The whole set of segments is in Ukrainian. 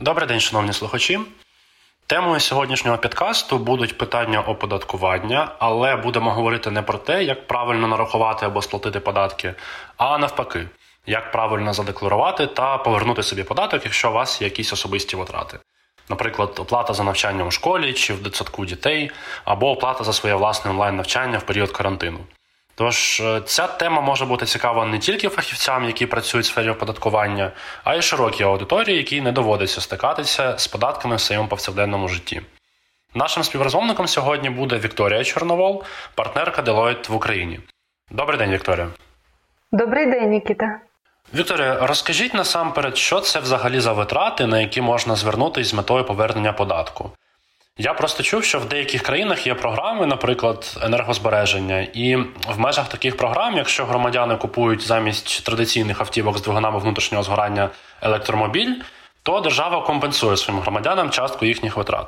Добрий день, шановні слухачі. Темою сьогоднішнього підкасту будуть питання оподаткування, але будемо говорити не про те, як правильно нарахувати або сплатити податки, а навпаки, як правильно задекларувати та повернути собі податок, якщо у вас є якісь особисті витрати. Наприклад, оплата за навчання у школі чи в дитсадку дітей, або оплата за своє власне онлайн-навчання в період карантину. Тож ця тема може бути цікава не тільки фахівцям, які працюють в сфері оподаткування, а й широкій аудиторії, якій не доводиться стикатися з податками в своєму повсякденному житті. Нашим співрозмовником сьогодні буде Вікторія Чорновол, партнерка Deloitte в Україні. Добрий день, Вікторія. Добрий день, Нікіта. Вікторія, розкажіть насамперед, що це взагалі за витрати, на які можна звернутися з метою повернення податку? Я просто чув, що в деяких країнах є програми, наприклад, енергозбереження, і в межах таких програм, якщо громадяни купують замість традиційних автівок з двигунами внутрішнього згорання електромобіль, то держава компенсує своїм громадянам частку їхніх витрат.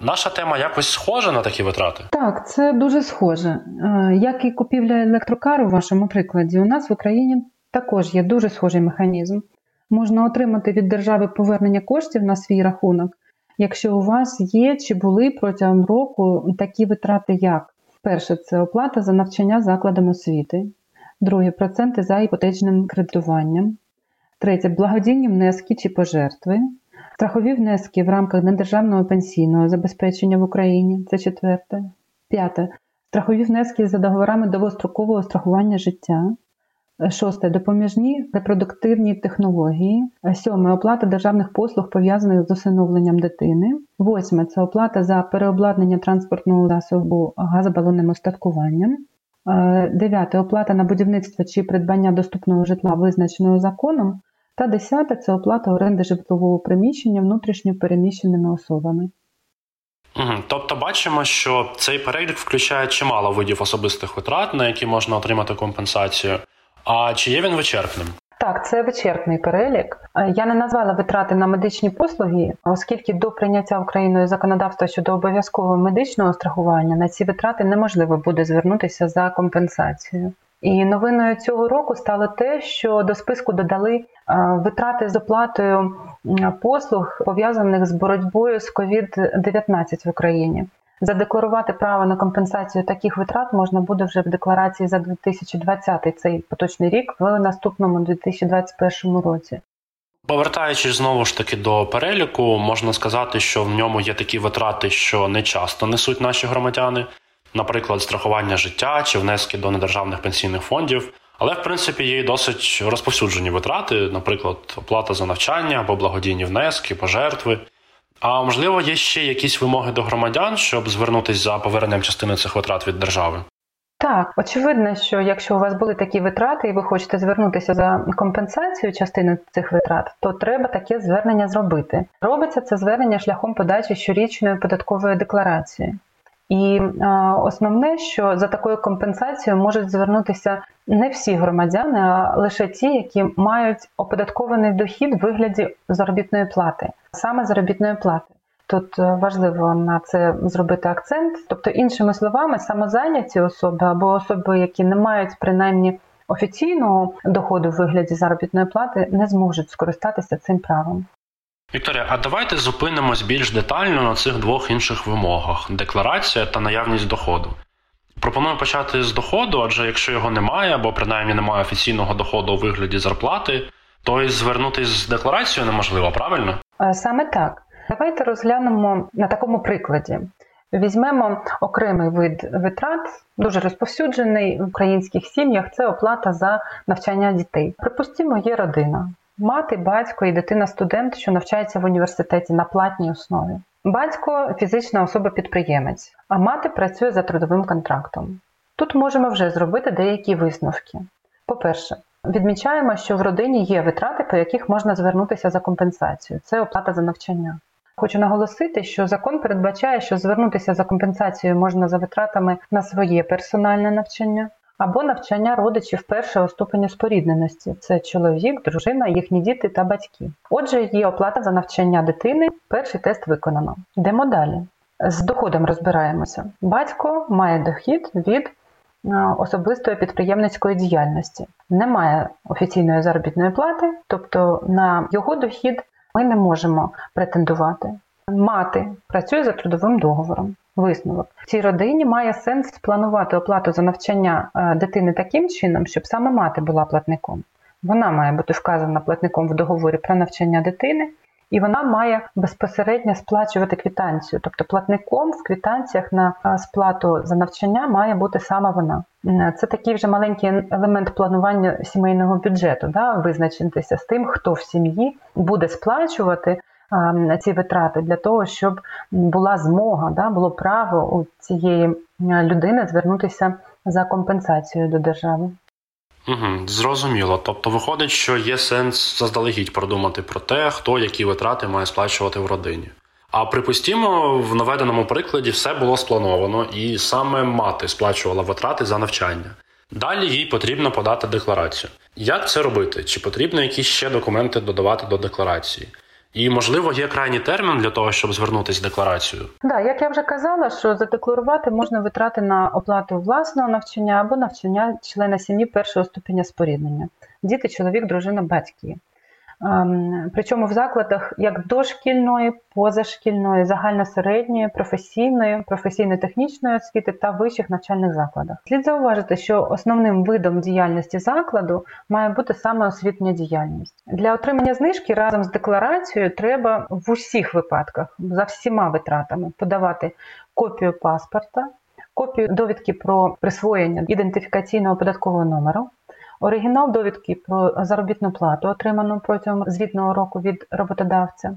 Наша тема якось схожа на такі витрати? Так, це дуже схоже. Як і купівля електрокару в вашому прикладі, у нас в Україні також є дуже схожий механізм. Можна отримати від держави повернення коштів на свій рахунок, якщо у вас є чи були протягом року такі витрати як: перше, це оплата за навчання закладом освіти, друге, проценти за іпотечним кредитуванням, третє, благодійні внески чи пожертви, страхові внески в рамках недержавного пенсійного забезпечення в Україні, це четверте, п'яте, страхові внески за договорами довгострокового страхування життя, шосте, допоміжні репродуктивні технології. Сьоме, оплата державних послуг, пов'язаних з усиновленням дитини. Восьме, це оплата за переобладнання транспортного засобу газобалонним остаткуванням. Дев'яте, оплата на будівництво чи придбання доступного житла, визначеного законом. Та десяте, це оплата оренди житлового приміщення внутрішньо переміщеними особами. Тобто бачимо, що цей перелік включає чимало видів особистих витрат, на які можна отримати компенсацію. А чи є він вичерпним? Так, це вичерпний перелік. Я не назвала витрати на медичні послуги, оскільки до прийняття Україною законодавства щодо обов'язкового медичного страхування на ці витрати неможливо буде звернутися за компенсацією. І новиною цього року стало те, що до списку додали витрати з оплатою послуг, пов'язаних з боротьбою з COVID-19 в Україні. Задекларувати право на компенсацію таких витрат можна буде вже в декларації за 2020 цей поточний рік в наступному 2021 році. Повертаючись знову ж таки до переліку, можна сказати, що в ньому є такі витрати, що не часто несуть наші громадяни, наприклад, страхування життя чи внески до недержавних пенсійних фондів, але в принципі є й досить розповсюджені витрати, наприклад, оплата за навчання або благодійні внески, пожертви. А можливо, є ще якісь вимоги до громадян, щоб звернутися за поверненням частини цих витрат від держави? Так, очевидно, що якщо у вас були такі витрати і ви хочете звернутися за компенсацію частини цих витрат, то треба таке звернення зробити. Робиться це звернення шляхом подачі щорічної податкової декларації. І основне, що за такою компенсацією можуть звернутися не всі громадяни, а лише ті, які мають оподаткований дохід в вигляді заробітної плати. Саме заробітної плати. Тут важливо на це зробити акцент. Тобто, іншими словами, самозайняті особи або особи, які не мають принаймні офіційного доходу в вигляді заробітної плати, не зможуть скористатися цим правом. Вікторія, а давайте зупинимось більш детально на цих двох інших вимогах – декларація та наявність доходу. Пропоную почати з доходу, адже якщо його немає, або принаймні немає офіційного доходу у вигляді зарплати, то і звернутися з декларацією неможливо, правильно? Саме так. Давайте розглянемо на такому прикладі. Візьмемо окремий вид витрат, дуже розповсюджений в українських сім'ях – це оплата за навчання дітей. Припустімо, є родина. Мати, батько і дитина-студент, що навчається в університеті на платній основі. Батько – фізична особа-підприємець, а мати працює за трудовим контрактом. Тут можемо вже зробити деякі висновки. По-перше, відмічаємо, що в родині є витрати, по яких можна звернутися за компенсацію. Це оплата за навчання. Хочу наголосити, що закон передбачає, що звернутися за компенсацією можна за витратами на своє персональне навчання, або навчання родичів першого ступеня спорідненості – це чоловік, дружина, їхні діти та батьки. Отже, є оплата за навчання дитини, перший тест виконано. Йдемо далі. З доходом розбираємося. Батько має дохід від особистої підприємницької діяльності. Немає офіційної заробітної плати, тобто на його дохід Ми не можемо претендувати. Мати працює за трудовим договором. Висновок. Цій родині має сенс планувати оплату за навчання дитини таким чином, щоб саме мати була платником. Вона має бути вказана платником в договорі про навчання дитини, і вона має безпосередньо сплачувати квитанцію. Тобто платником в квитанціях на сплату за навчання має бути саме вона. Це такий вже маленький елемент планування сімейного бюджету, да? Визначитися з тим, хто в сім'ї буде сплачувати ці витрати для того, щоб була змога, да, було право у цієї людини звернутися за компенсацією до держави. Зрозуміло. Тобто виходить, що є сенс заздалегідь продумати про те, хто які витрати має сплачувати в родині. А припустімо, в наведеному прикладі все було сплановано і саме мати сплачувала витрати за навчання. Далі їй потрібно подати декларацію. Як це робити? Чи потрібно якісь ще документи додавати до декларації? І, можливо, є крайній термін для того, щоб звернутися з декларацією? Так, як я вже казала, що задекларувати можна витрати на оплату власного навчання або навчання члена сім'ї першого ступеня споріднення. Діти, чоловік, дружина, батьки. Причому в закладах як дошкільної, позашкільної, загальносередньої, професійної, професійно-технічної освіти та вищих навчальних закладах. Слід зауважити, що основним видом діяльності закладу має бути саме освітня діяльність. Для отримання знижки разом з декларацією треба в усіх випадках, за всіма витратами, подавати копію паспорта, копію довідки про присвоєння ідентифікаційного податкового номеру, оригінал довідки про заробітну плату, отриману протягом звітного року від роботодавця,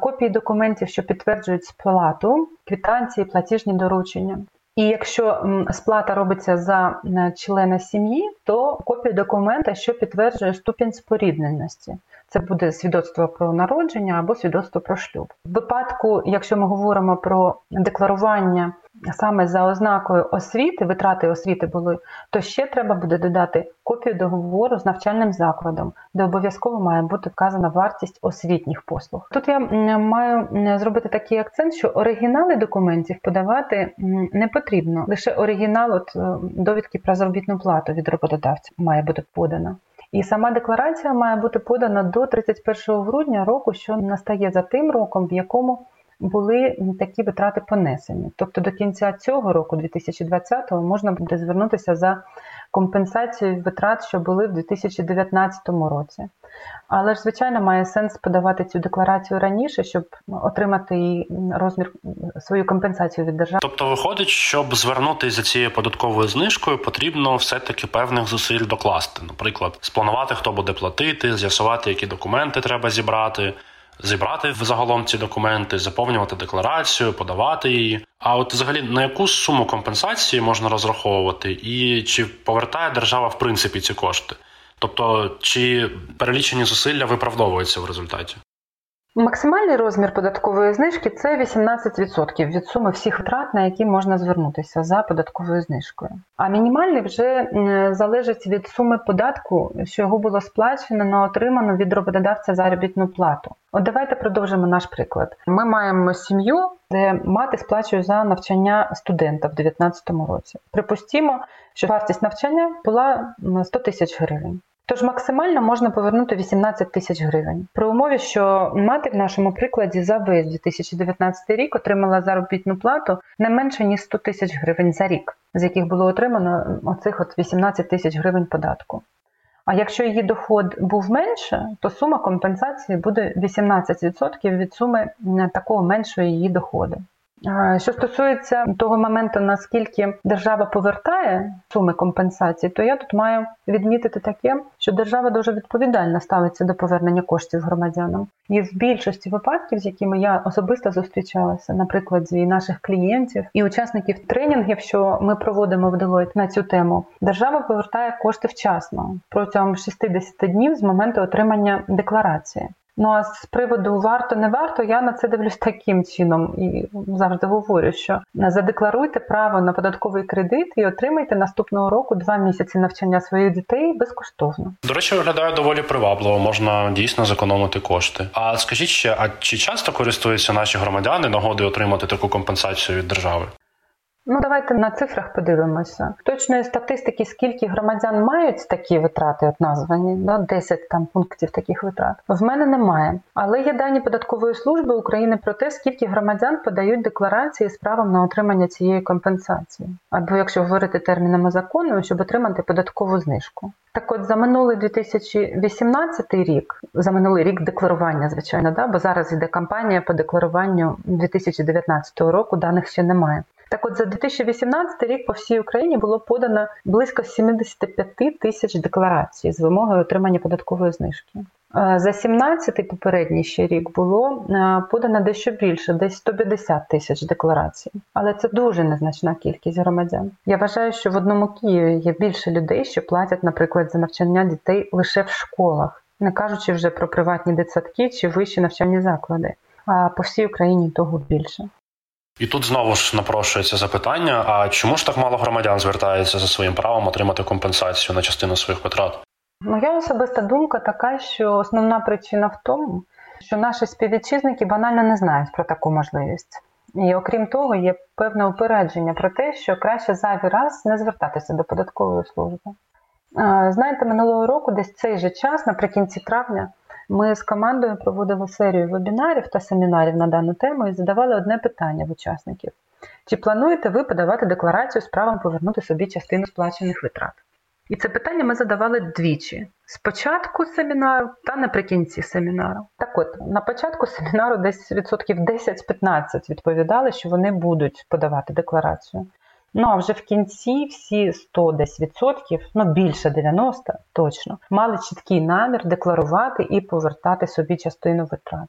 копії документів, що підтверджують сплату, квитанції, платіжні доручення. І якщо сплата робиться за члена сім'ї, то копію документа, що підтверджує ступінь спорідненості. Це буде свідоцтво про народження або свідоцтво про шлюб. В випадку, якщо ми говоримо про декларування саме за ознакою освіти, витрати освіти були, то ще треба буде додати копію договору з навчальним закладом, де обов'язково має бути вказана вартість освітніх послуг. Тут я маю зробити такий акцент, що оригінали документів подавати не потрібно. Лише оригінал довідки про заробітну плату від роботодавця має бути подано. І сама декларація має бути подана до 31 грудня року, що настає за тим роком, в якому були такі витрати понесені. Тобто до кінця цього року, 2020-го, можна буде звернутися за компенсацією витрат, що були в 2019 році. Але ж, звичайно, має сенс подавати цю декларацію раніше, щоб отримати її розмір, свою компенсацію від держави. Тобто виходить, щоб звернутися за цією податковою знижкою, потрібно все-таки певних зусиль докласти. Наприклад, спланувати, хто буде платити, з'ясувати, які документи треба зібрати загалом ці документи, заповнювати декларацію, подавати її. А от взагалі на яку суму компенсації можна розраховувати і чи повертає держава в принципі ці кошти? Тобто, чи перелічені зусилля виправдовуються в результаті? Максимальний розмір податкової знижки – це 18% від суми всіх витрат, на які можна звернутися за податковою знижкою. А мінімальний вже залежить від суми податку, що його було сплачено на отриману від роботодавця заробітну плату. От давайте продовжимо наш приклад. Ми маємо сім'ю, де мати сплачує за навчання студента в 2019 році. Припустімо, що вартість навчання була 100 тисяч гривень. Тож максимально можна повернути 18 тисяч гривень. При умові, що мати в нашому прикладі за весь 2019 рік отримала заробітну плату не менше, ніж 100 тисяч гривень за рік, з яких було отримано оцих 18 тисяч гривень податку. А якщо її доход був менше, то сума компенсації буде 18% від суми такого меншого її доходу. Що стосується того моменту, наскільки держава повертає суми компенсації, то я тут маю відмітити таке, що держава дуже відповідально ставиться до повернення коштів громадянам. І в більшості випадків, з якими я особисто зустрічалася, наприклад, і наших клієнтів, і учасників тренінгів, що ми проводимо в Deloitte на цю тему, держава повертає кошти вчасно, протягом 60 днів з моменту отримання декларації. Ну а з приводу варто-не варто, я на це дивлюсь таким чином і завжди говорю, що задекларуйте право на податковий кредит і отримайте наступного року 2 місяці навчання своїх дітей безкоштовно. До речі, виглядає доволі привабливо, можна дійсно зекономити кошти. А скажіть ще, а чи часто користуються наші громадяни нагодою отримати таку компенсацію від держави? Ну, давайте на цифрах подивимося. Точної статистики, скільки громадян мають такі витрати, от названі, 10 там пунктів таких витрат, в мене немає. Але є дані Податкової служби України про те, скільки громадян подають декларації з правом на отримання цієї компенсації. Або, якщо говорити термінами закону, щоб отримати податкову знижку. Так от, за минулий 2018 рік, за минулий рік декларування, звичайно, бо зараз йде кампанія по декларуванню 2019 року, даних ще немає. Так от, за 2018 рік по всій Україні було подано близько 75 тисяч декларацій з вимогою отримання податкової знижки. За 17-й попередній ще рік було подано дещо більше, десь 150 тисяч декларацій. Але це дуже незначна кількість громадян. Я вважаю, що в одному Києві є більше людей, що платять, наприклад, за навчання дітей лише в школах, не кажучи вже про приватні дитсадки чи вищі навчальні заклади. А по всій Україні того більше. І тут знову ж напрошується запитання, а чому ж так мало громадян звертається за своїм правом отримати компенсацію на частину своїх витрат? Моя особиста думка така, що основна причина в тому, що наші співвітчизники банально не знають про таку можливість. І окрім того, є певне упередження про те, що краще зайвий раз не звертатися до податкової служби. Знаєте, минулого року, десь цей же час, наприкінці травня, ми з командою проводили серію вебінарів та семінарів на дану тему і задавали одне питання в учасників. Чи плануєте ви подавати декларацію з правом повернути собі частину сплачених витрат? І це питання ми задавали двічі. З початку семінару та наприкінці семінару. Так от, на початку семінару десь 10-15% відповідали, що вони будуть подавати декларацію. Ну, а вже в кінці всі 100%, більше 90% точно, мали чіткий намір декларувати і повертати собі частину витрат.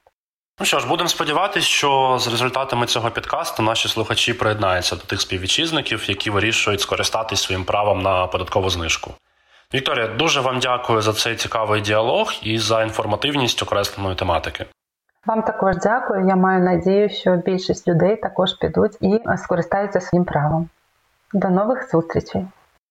Ну що ж, будемо сподіватися, що з результатами цього підкасту наші слухачі приєднаються до тих співвітчизників, які вирішують скористатись своїм правом на податкову знижку. Вікторія, дуже вам дякую за цей цікавий діалог і за інформативність окресленої тематики. Вам також дякую. Я маю надію, що більшість людей також підуть і скористаються своїм правом. До нових зустрічей!